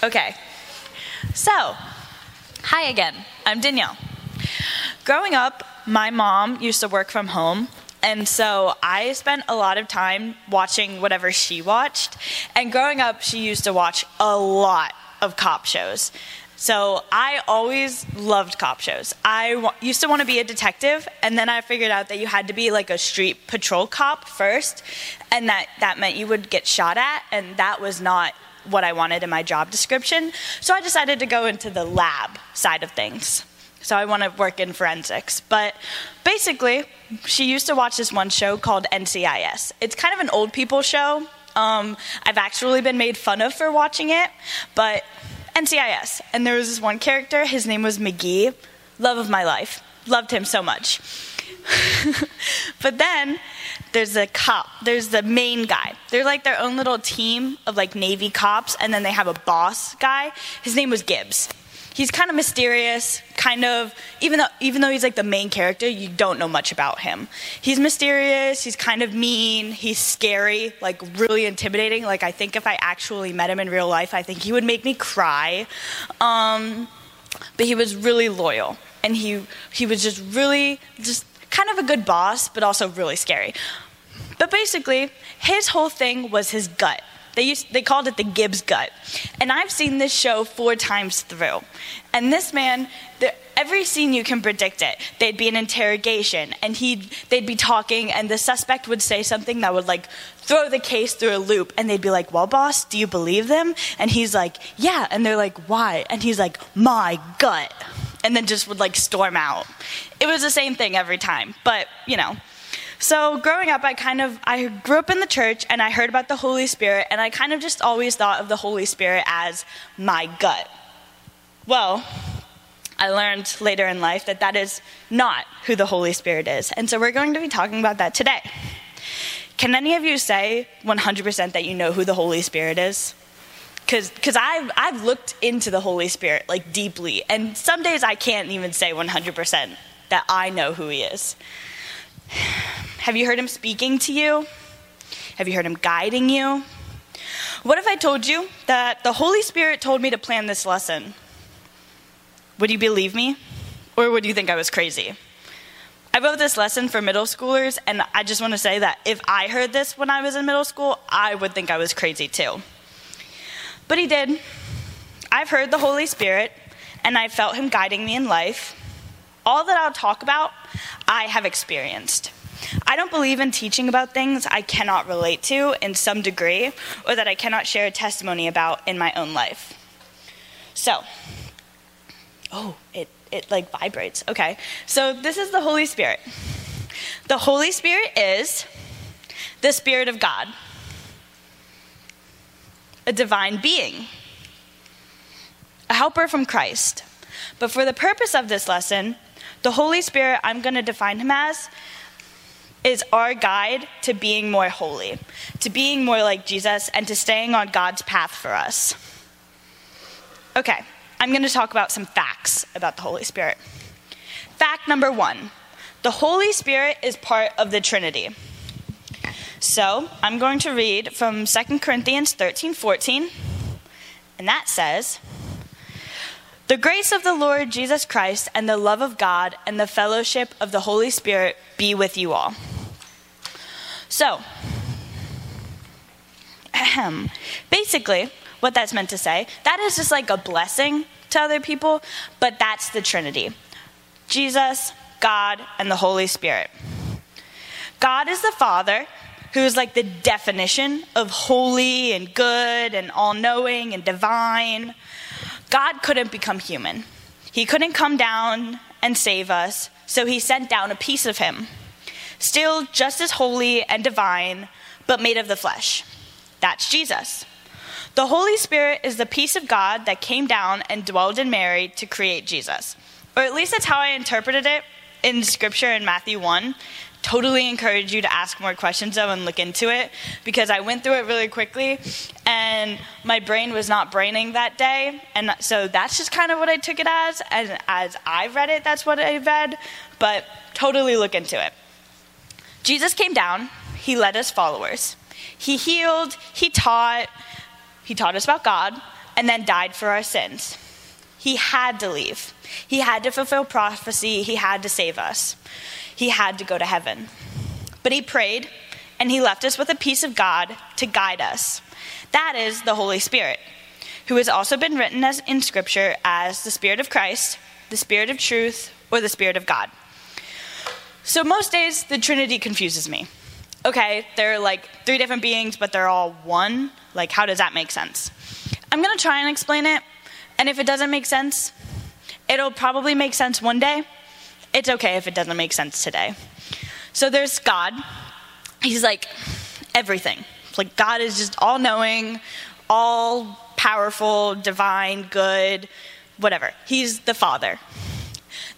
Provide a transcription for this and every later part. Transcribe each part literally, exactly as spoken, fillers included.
Okay, so hi again, I'm Danielle. Growing up, my mom used to work from home, and so I spent a lot of time watching whatever she watched. And growing up, she used to watch a lot of cop shows. So I always loved cop shows. I w- used to want to be a detective, and then I figured out that you had to be like a street patrol cop first, and that, that meant you would get shot at, and that was not what I wanted in my job description. So I decided to go into the lab side of things. So I want to work in forensics. But basically, she used to watch this one show called N C I S. It's kind of an old people show. Um, I've actually been made fun of for watching it, but N C I S. And there was this one character, his name was McGee, love of my life. Loved him so much. But then there's a cop, there's the main guy. They're like their own little team of like Navy cops, and then they have a boss guy. His name was Gibbs. He's kind of mysterious, kind of, even though even though he's like the main character, you don't know much about him. He's mysterious, he's kind of mean, he's scary, like really intimidating. Like I think if I actually met him in real life, I think he would make me cry. Um, but he was really loyal, and he he was just really, just kind of a good boss, but also really scary. But basically, his whole thing was his gut. They used, they called it the Gibbs gut. And I've seen this show four times through. And this man, the, every scene you can predict it. They'd be in interrogation, and he'd they'd be talking, and the suspect would say something that would like throw the case through a loop. And they'd be like, well, boss, do you believe them? And he's like, yeah. And they're like, why? And he's like, my gut. And then just would like storm out. It was the same thing every time, but you know. So growing up, I kind of, I grew up in the church, and I heard about the Holy Spirit, and I kind of just always thought of the Holy Spirit as my gut. Well, I learned later in life that that is not who the Holy Spirit is, and so we're going to be talking about that today. Can any of you say one hundred percent that you know who the Holy Spirit is? Because because I've, I've looked into the Holy Spirit, like, deeply, and some days I can't even say one hundred percent that I know who he is. Have you heard him speaking to you? Have you heard him guiding you? What if I told you that the Holy Spirit told me to plan this lesson? Would you believe me? Or would you think I was crazy? I wrote this lesson for middle schoolers, and I just want to say that if I heard this when I was in middle school, I would think I was crazy too. But he did. I've heard the Holy Spirit, and I felt him guiding me in life. All that I'll talk about, I have experienced. I don't believe in teaching about things I cannot relate to in some degree, or that I cannot share a testimony about in my own life. So, oh, it, it like vibrates. Okay, so this is the Holy Spirit. The Holy Spirit is the Spirit of God, a divine being, a helper from Christ. But for the purpose of this lesson, the Holy Spirit, I'm going to define him as, is our guide to being more holy, to being more like Jesus, and to staying on God's path for us. Okay, I'm going to talk about some facts about the Holy Spirit. Fact number one, the Holy Spirit is part of the Trinity. So I'm going to read from Second Corinthians thirteen fourteen, and that says, "The grace of the Lord Jesus Christ and the love of God and the fellowship of the Holy Spirit be with you all." So, ahem, basically, what that's meant to say, that is just like a blessing to other people, but that's the Trinity. Jesus, God, and the Holy Spirit. God is the Father, who is like the definition of holy and good and all-knowing and divine. God couldn't become human. He couldn't come down and save us, so he sent down a piece of him, still just as holy and divine, but made of the flesh. That's Jesus. The Holy Spirit is the piece of God that came down and dwelled in Mary to create Jesus. Or at least that's how I interpreted it in Scripture in Matthew one. Totally encourage you to ask more questions, though, and look into it, because I went through it really quickly, and my brain was not braining that day, and so that's just kind of what I took it as, and as I read it, that's what I read, but totally look into it. Jesus came down, he led us followers. He healed, he taught, he taught us about God, and then died for our sins. He had to leave. He had to fulfill prophecy. He had to save us. He had to go to heaven. But he prayed, and he left us with a piece of God to guide us. That is the Holy Spirit, who has also been written as in Scripture as the Spirit of Christ, the Spirit of truth, or the Spirit of God. So most days, the Trinity confuses me. Okay, they're like three different beings, but they're all one. Like, how does that make sense? I'm going to try and explain it, and if it doesn't make sense, it'll probably make sense one day. It's okay if it doesn't make sense today. So there's God. He's like everything. Like, God is just all-knowing, all-powerful, divine, good, whatever. He's the Father.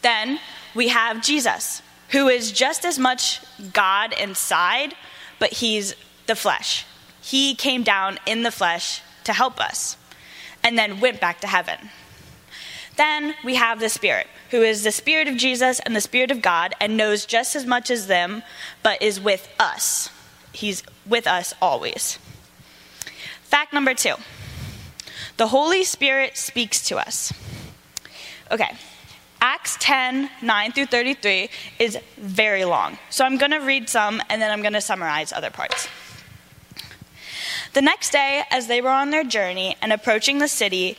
Then we have Jesus, who is just as much God inside, but he's the flesh. He came down in the flesh to help us and then went back to heaven. Then we have the Spirit, who is the Spirit of Jesus and the Spirit of God and knows just as much as them, but is with us. He's with us always. Fact number two, the Holy Spirit speaks to us. Okay, Acts ten, nine through thirty-three is very long. So I'm going to read some and then I'm going to summarize other parts. The next day, as they were on their journey and approaching the city,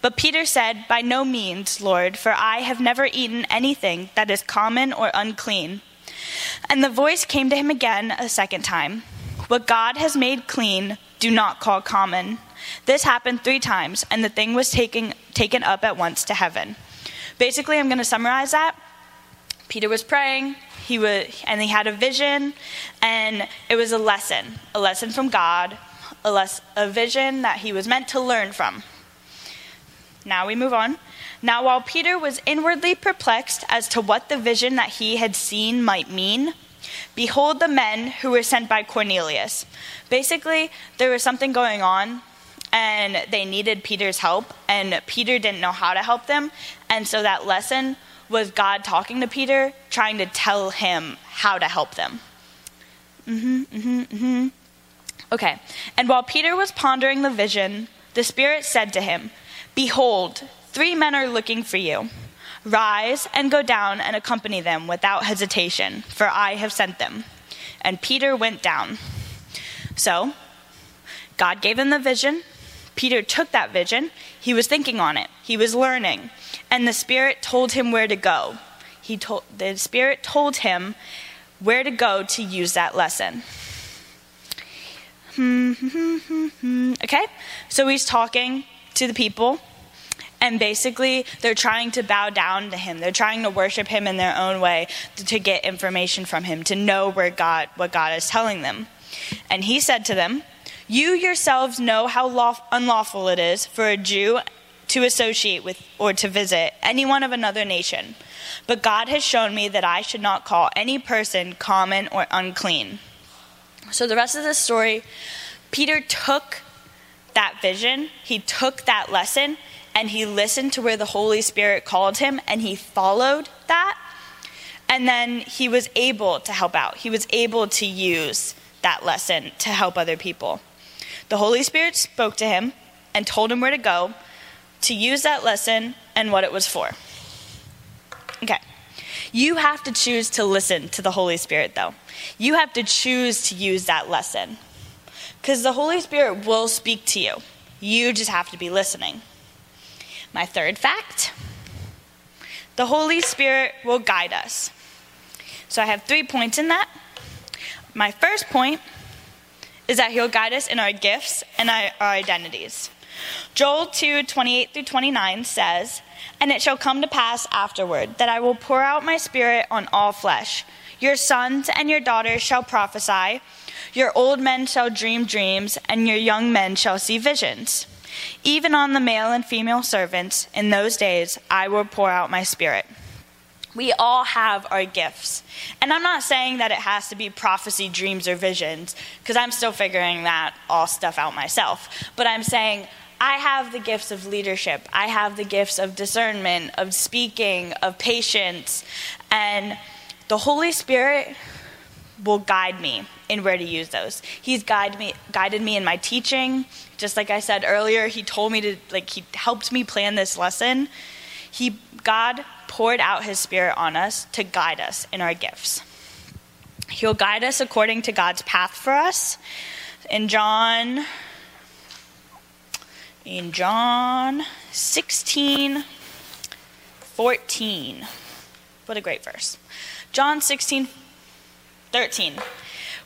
But Peter said, "By no means, Lord, for I have never eaten anything that is common or unclean." And the voice came to him again a second time, "What God has made clean, do not call common." This happened three times, and the thing was taken, taken up at once to heaven. Basically, I'm going to summarize that. Peter was praying, he was, and he had a vision, and it was a lesson, a lesson from God, a, les- a vision that he was meant to learn from. Now we move on. Now while Peter was inwardly perplexed as to what the vision that he had seen might mean, behold the men who were sent by Cornelius. Basically, there was something going on, and they needed Peter's help, and Peter didn't know how to help them. And so that lesson was God talking to Peter, trying to tell him how to help them. Mm-hmm, mm-hmm, mm-hmm. Okay. And while Peter was pondering the vision, the Spirit said to him, "Behold, three men are looking for you. Rise and go down and accompany them without hesitation, for I have sent them." And Peter went down. So, God gave him the vision. Peter took that vision. He was thinking on it. He was learning. And the Spirit told him where to go. He told, the Spirit told him where to go to use that lesson. Okay? So he's talking to the people. And basically, they're trying to bow down to him. They're trying to worship him in their own way to, to get information from him, to know where God, what God is telling them. And he said to them, "You yourselves know how lawf- unlawful it is for a Jew to associate with or to visit anyone of another nation. But God has shown me that I should not call any person common or unclean." So the rest of the story, Peter took that vision. He took that lesson. And he listened to where the Holy Spirit called him, and he followed that. And then he was able to help out. He was able to use that lesson to help other people. The Holy Spirit spoke to him and told him where to go to use that lesson and what it was for. Okay. You have to choose to listen to the Holy Spirit, though. You have to choose to use that lesson. Because the Holy Spirit will speak to you. You just have to be listening. My third fact, the Holy Spirit will guide us. So I have three points in that. My first point is that he'll guide us in our gifts and our identities. Joel two, twenty-eight through twenty-nine says, "And it shall come to pass afterward that I will pour out my Spirit on all flesh. Your sons and your daughters shall prophesy. Your old men shall dream dreams, and your young men shall see visions. Even on the male and female servants, in those days, I will pour out my spirit. We all have our gifts. And I'm not saying that it has to be prophecy, dreams, or visions, because I'm still figuring that all stuff out myself. But I'm saying I have the gifts of leadership. I have the gifts of discernment, of speaking, of patience. And the Holy Spirit will guide me in where to use those. He's guide me, guided me in my teaching. Just like I said earlier, he told me to, like, he helped me plan this lesson. He, God poured out his spirit on us to guide us in our gifts. He'll guide us according to God's path for us. In John, in John sixteen fourteen. What a great verse. John sixteen thirteen.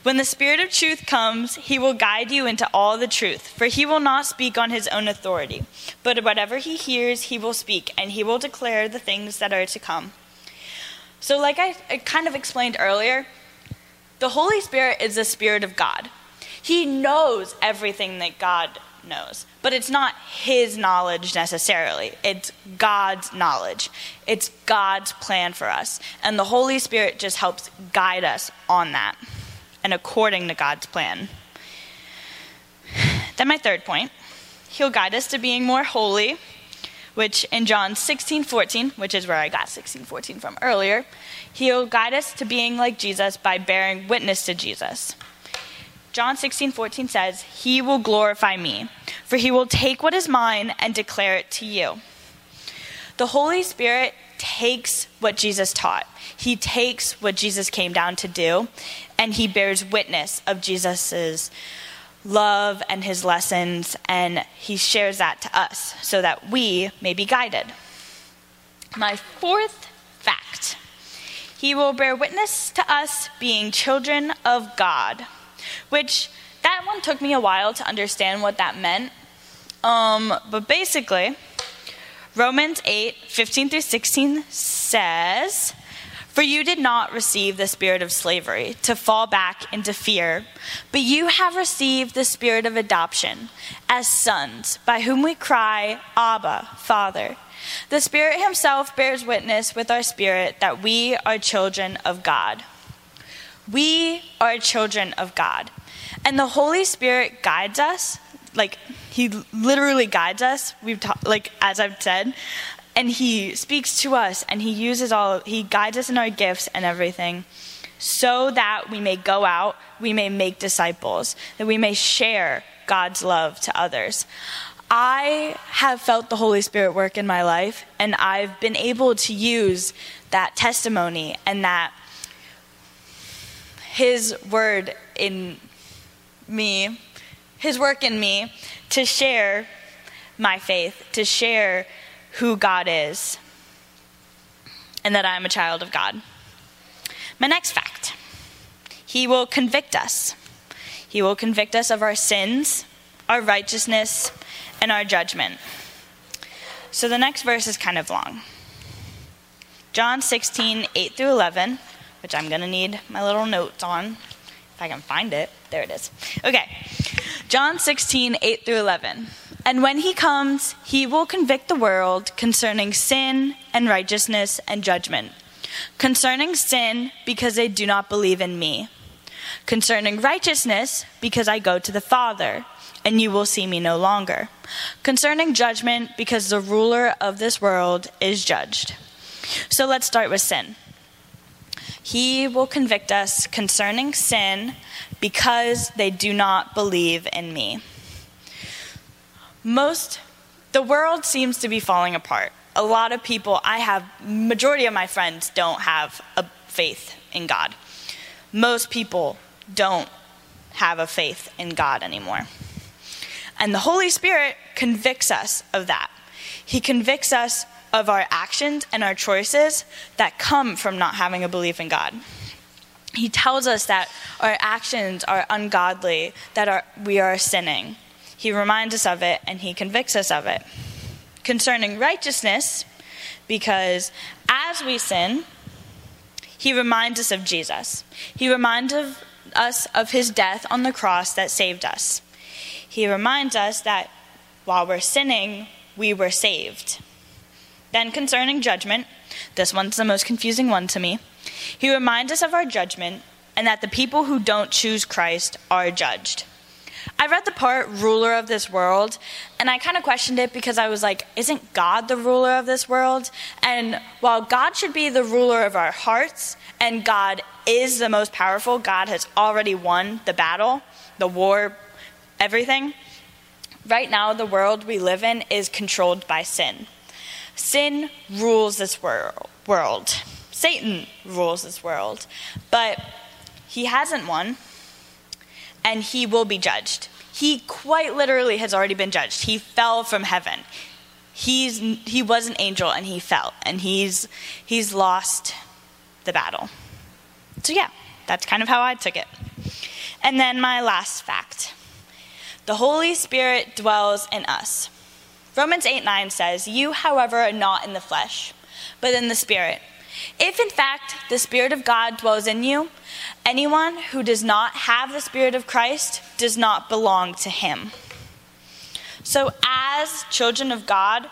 When the Spirit of truth comes, he will guide you into all the truth, for he will not speak on his own authority, but whatever he hears, he will speak, and he will declare the things that are to come. So like I, I kind of explained earlier, the Holy Spirit is the Spirit of God. He knows everything that God knows, but it's not his knowledge necessarily. It's God's knowledge. It's God's plan for us, and the Holy Spirit just helps guide us on that and according to God's plan. Then my third point, he'll guide us to being more holy, which in John sixteen fourteen, which is where I got sixteen fourteen from earlier, he'll guide us to being like Jesus by bearing witness to Jesus. John sixteen fourteen says, he will glorify me, for he will take what is mine and declare it to you. The Holy Spirit takes what Jesus taught. He takes what Jesus came down to do, and he bears witness of Jesus's love and his lessons, and he shares that to us so that we may be guided. My fourth fact, he will bear witness to us being children of God, which that one took me a while to understand what that meant. Um, but basically, Romans eight fifteen through sixteen says, for you did not receive the spirit of slavery to fall back into fear, but you have received the spirit of adoption as sons, by whom we cry, Abba, Father. The Spirit himself bears witness with our spirit that we are children of God. We are children of God. And the Holy Spirit guides us, like he literally guides us, we've ta- like as I've said, and he speaks to us, and he uses all, he guides us in our gifts and everything, so that we may go out, we may make disciples, that we may share God's love to others. I have felt the Holy Spirit work in my life, and I've been able to use that testimony and that his word in me, his work in me, to share my faith, to share who God is, and that I am a child of God. My next fact, he will convict us. He will convict us of our sins, our righteousness, and our judgment. So the next verse is kind of long. John sixteen eight through eleven, which I'm going to need my little notes on, if I can find it. There it is. Okay, John sixteen eight through eleven. And when he comes, he will convict the world concerning sin and righteousness and judgment. Concerning sin, because they do not believe in me. Concerning righteousness, because I go to the Father, and you will see me no longer. Concerning judgment, because the ruler of this world is judged. So let's start with sin. He will convict us concerning sin, because they do not believe in me. Most, the world seems to be falling apart. A lot of people, I have, majority of my friends don't have a faith in God. Most people don't have a faith in God anymore. And the Holy Spirit convicts us of that. He convicts us of our actions and our choices that come from not having a belief in God. He tells us that our actions are ungodly, that our, we are sinning. He reminds us of it, and he convicts us of it. Concerning righteousness, because as we sin, he reminds us of Jesus. He reminds of us of his death on the cross that saved us. He reminds us that while we're sinning, we were saved. Then concerning judgment, this one's the most confusing one to me, he reminds us of our judgment and that the people who don't choose Christ are judged. I read the part, ruler of this world, and I kind of questioned it because I was like, isn't God the ruler of this world? And while God should be the ruler of our hearts, and God is the most powerful, God has already won the battle, the war, everything. Right now, the world we live in is controlled by sin. Sin rules this world. Satan rules this world, but he hasn't won. And he will be judged. He quite literally has already been judged. He fell from heaven. He's he was an angel and he fell. And he's he's lost the battle. So yeah, that's kind of how I took it. And then my last fact. The Holy Spirit dwells in us. Romans eight nine says, "You, however, are not in the flesh, but in the Spirit. If, in fact, the Spirit of God dwells in you, anyone who does not have the Spirit of Christ does not belong to him." So as children of God,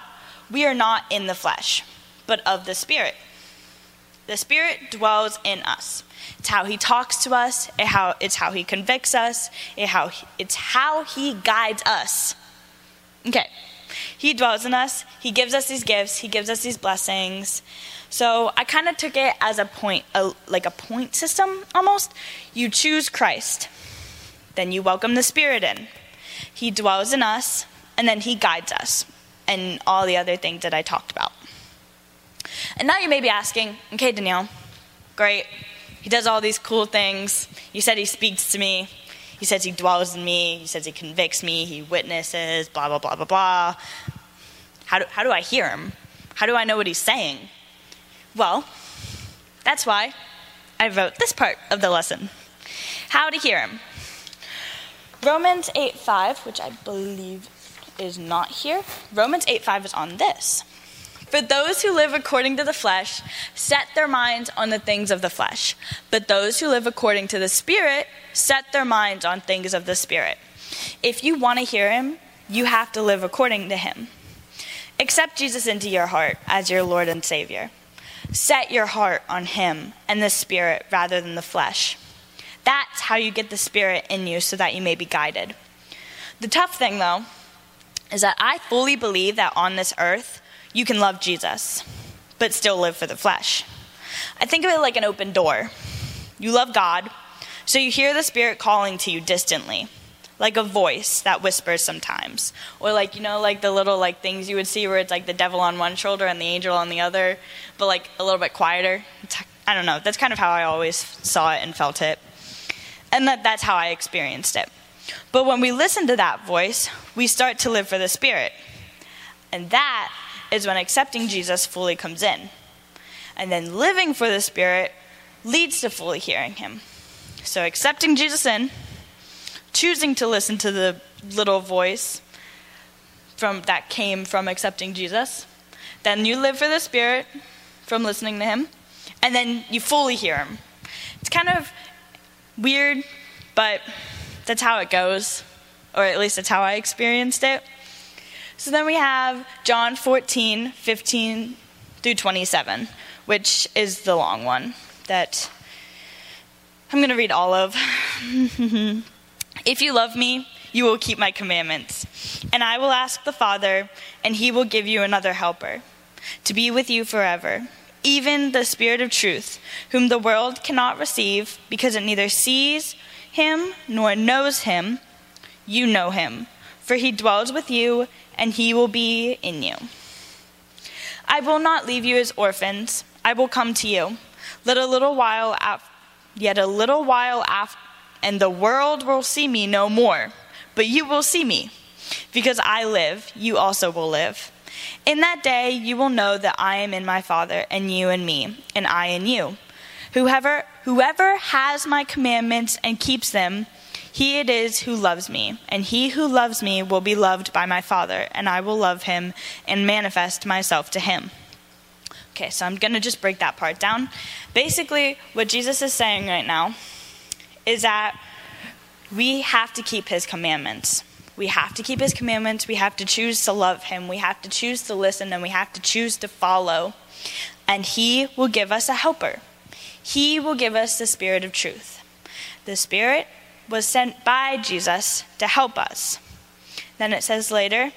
we are not in the flesh, but of the Spirit. The Spirit dwells in us. It's how he talks to us, it's how, it's how he convicts us, it's how, it's how he guides us. Okay. He dwells in us. He gives us these gifts. He gives us these blessings. So I kind of took it as a point, a, like a point system almost. You choose Christ. Then you welcome the Spirit in. He dwells in us, and then he guides us and all the other things that I talked about. And now you may be asking, okay, Danielle, great. He does all these cool things. You said he speaks to me. He says he dwells in me. He says he convicts me. He witnesses, blah, blah, blah, blah, blah. How do, how do I hear him? How do I know what he's saying? Well, that's why I wrote this part of the lesson. How to hear him. Romans eight five, which I believe is not here. Romans eight five is on this. For those who live according to the flesh set their minds on the things of the flesh, but those who live according to the Spirit set their minds on things of the Spirit. If you want to hear him, you have to live according to him. Accept Jesus into your heart as your Lord and Savior. Set your heart on him and the Spirit rather than the flesh. That's how you get the Spirit in you so that you may be guided. The tough thing, though, is that I fully believe that on this earth, you can love Jesus, but still live for the flesh. I think of it like an open door. You love God, so you hear the Spirit calling to you distantly, like a voice that whispers sometimes. Or like, you know, like the little like things you would see where it's like the devil on one shoulder and the angel on the other, but like a little bit quieter. I don't know. That's kind of how I always saw it and felt it. And that, that's how I experienced it. But when we listen to that voice, we start to live for the Spirit. And that is when accepting Jesus fully comes in. And then living for the Spirit leads to fully hearing him. So accepting Jesus in, choosing to listen to the little voice from that came from accepting Jesus. Then you live for the Spirit from listening to him. And then you fully hear him. It's kind of weird, but that's how it goes. Or at least that's how I experienced it. So then we have John fourteen, fifteen through twenty-seven, which is the long one that I'm going to read all of. If you love me, you will keep my commandments, and I will ask the Father, and he will give you another helper to be with you forever, even the Spirit of truth, whom the world cannot receive because it neither sees him nor knows him. You know him, for he dwells with you, and he will be in you. I will not leave you as orphans. I will come to you. Let a little while af- yet a little while after, and the world will see me no more, but you will see me. Because I live, you also will live. In that day you will know that I am in my Father, and you in me, and I in you. Whoever, whoever has my commandments and keeps them, he it is who loves me, and he who loves me will be loved by my Father, and I will love him and manifest myself to him. Okay, so I'm going to just break that part down. Basically, what Jesus is saying right now is that we have to keep his commandments. We have to keep his commandments. We have to choose to love him. We have to choose to listen, and we have to choose to follow. And he will give us a helper. He will give us the Spirit of truth. The Spirit was sent by Jesus to help us. Then it says later,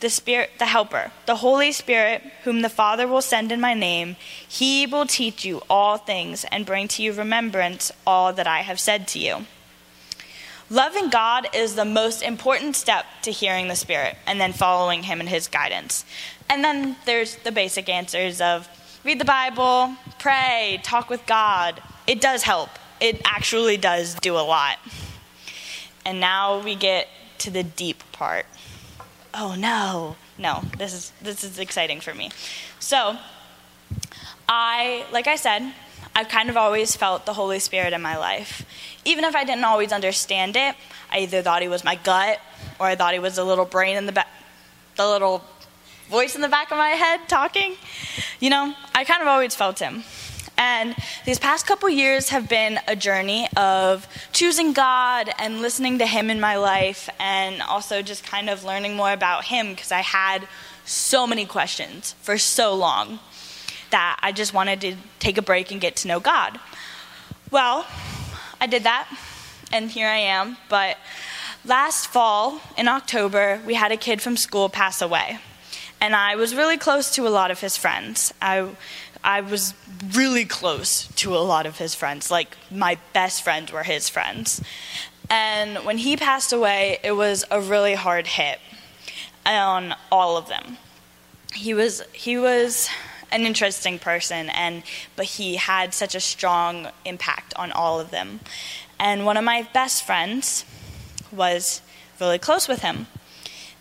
the Spirit, the helper, the Holy Spirit, whom the Father will send in my name, he will teach you all things and bring to you remembrance all that I have said to you. Loving God is the most important step to hearing the Spirit and then following him and his guidance. And then there's the basic answers of read the Bible, pray, talk with God. It does help. It actually does do a lot. And now we get to the deep part. Oh no, no, this is this is exciting for me. So I, like I said, I've kind of always felt the Holy Spirit in my life. Even if I didn't always understand it, I either thought he was my gut, or I thought he was the little brain in the back, the little voice in the back of my head talking. You know, I kind of always felt him. And these past couple years have been a journey of choosing God and listening to him in my life, and also just kind of learning more about him, because I had so many questions for so long that I just wanted to take a break and get to know God. Well, I did that, and here I am. But last fall, in October, we had a kid from school pass away. And I was really close to a lot of his friends. I I was really close to a lot of his friends. Like, my best friends were his friends. And when he passed away, it was a really hard hit on all of them. He was he was an interesting person, and but he had such a strong impact on all of them. And one of my best friends was really close with him.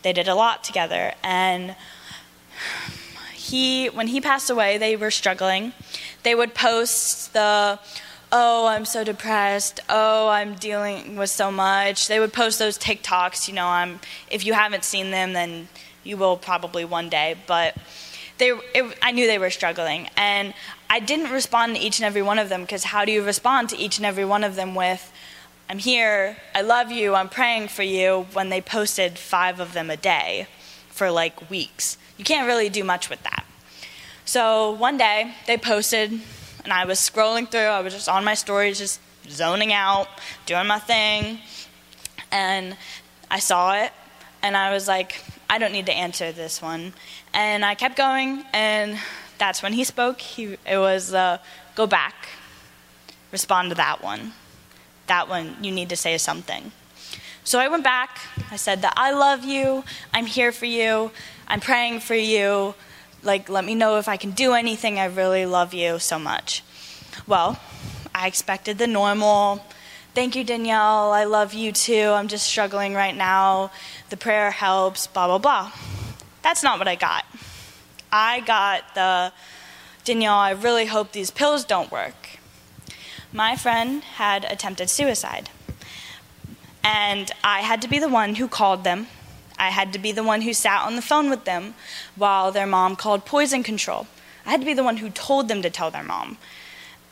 They did a lot together, and he, when he passed away, they were struggling. They would post the, oh, I'm so depressed. Oh, I'm dealing with so much. They would post those TikToks. You know, I'm, if you haven't seen them, then you will probably one day. But they, it, I knew they were struggling. And I didn't respond to each and every one of them, because how do you respond to each and every one of them with, I'm here, I love you, I'm praying for you, when they posted five of them a day for like weeks? You can't really do much with that. So one day they posted, and I was scrolling through. I was just on my stories, just zoning out, doing my thing. And I saw it, and I was like, I don't need to answer this one. And I kept going, and that's when he spoke. He, it was, uh, go back, respond to that one. That one, you need to say something. So I went back. I said that I love you. I'm here for you. I'm praying for you. Like, let me know if I can do anything. I really love you so much. Well, I expected the normal, thank you, Danielle. I love you too. I'm just struggling right now. The prayer helps, blah, blah, blah. That's not what I got. I got the, Danielle, I really hope these pills don't work. My friend had attempted suicide. And I had to be the one who called them. I had to be the one who sat on the phone with them while their mom called poison control. I had to be the one who told them to tell their mom.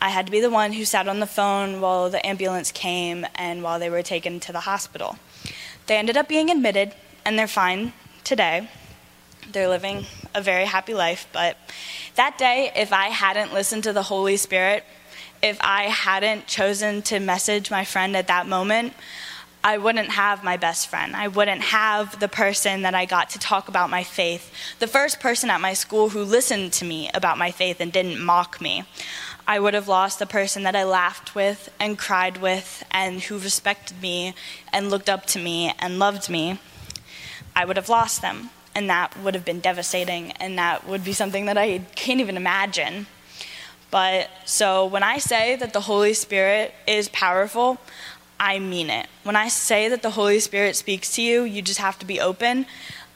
I had to be the one who sat on the phone while the ambulance came and while they were taken to the hospital. They ended up being admitted, and they're fine today. They're living a very happy life. But that day, if I hadn't listened to the Holy Spirit, if I hadn't chosen to message my friend at that moment, I wouldn't have my best friend. I wouldn't have the person that I got to talk about my faith, the first person at my school who listened to me about my faith and didn't mock me. I would have lost the person that I laughed with and cried with and who respected me and looked up to me and loved me. I would have lost them, and that would have been devastating, and that would be something that I can't even imagine. But so when I say that the Holy Spirit is powerful, I mean it. When I say that the Holy Spirit speaks to you, you just have to be open.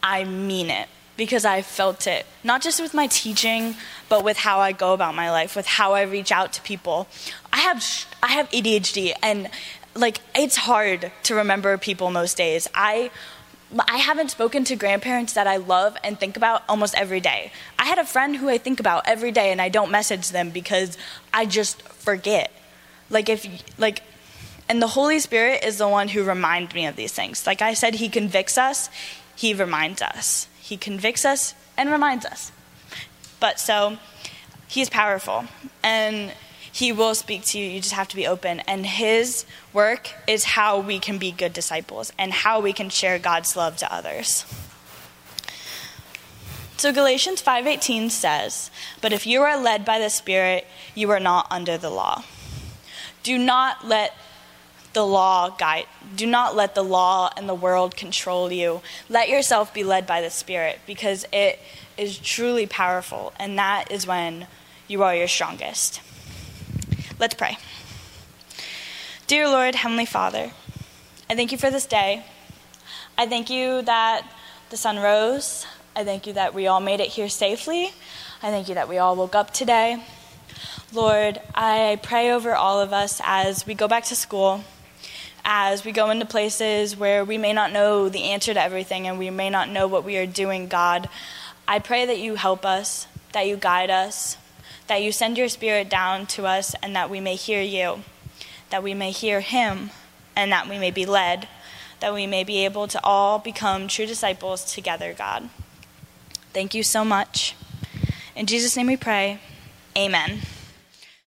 I mean it, because I felt it, not just with my teaching, but with how I go about my life, with how I reach out to people. I have I have A D H D, and like it's hard to remember people most days. I I haven't spoken to grandparents that I love and think about almost every day. I had a friend who I think about every day, and I don't message them because I just forget. Like if like And the Holy Spirit is the one who reminds me of these things. Like I said, he convicts us, he reminds us. He convicts us and reminds us. But so, he's powerful, and he will speak to you. You just have to be open. And his work is how we can be good disciples and how we can share God's love to others. So Galatians five eighteen says, "But if you are led by the Spirit, you are not under the law. Do not let the law guide. Do not let the law and the world control you. Let yourself be led by the Spirit, because it is truly powerful, and that is when you are your strongest." Let's pray. Dear Lord, Heavenly Father, I thank you for this day. I thank you that the sun rose. I thank you that we all made it here safely. I thank you that we all woke up today. Lord, I pray over all of us as we go back to school, as we go into places where we may not know the answer to everything and we may not know what we are doing, God. I pray that you help us, that you guide us, that you send your Spirit down to us, and that we may hear you, that we may hear him, and that we may be led, that we may be able to all become true disciples together, God. Thank you so much. In Jesus' name we pray. Amen.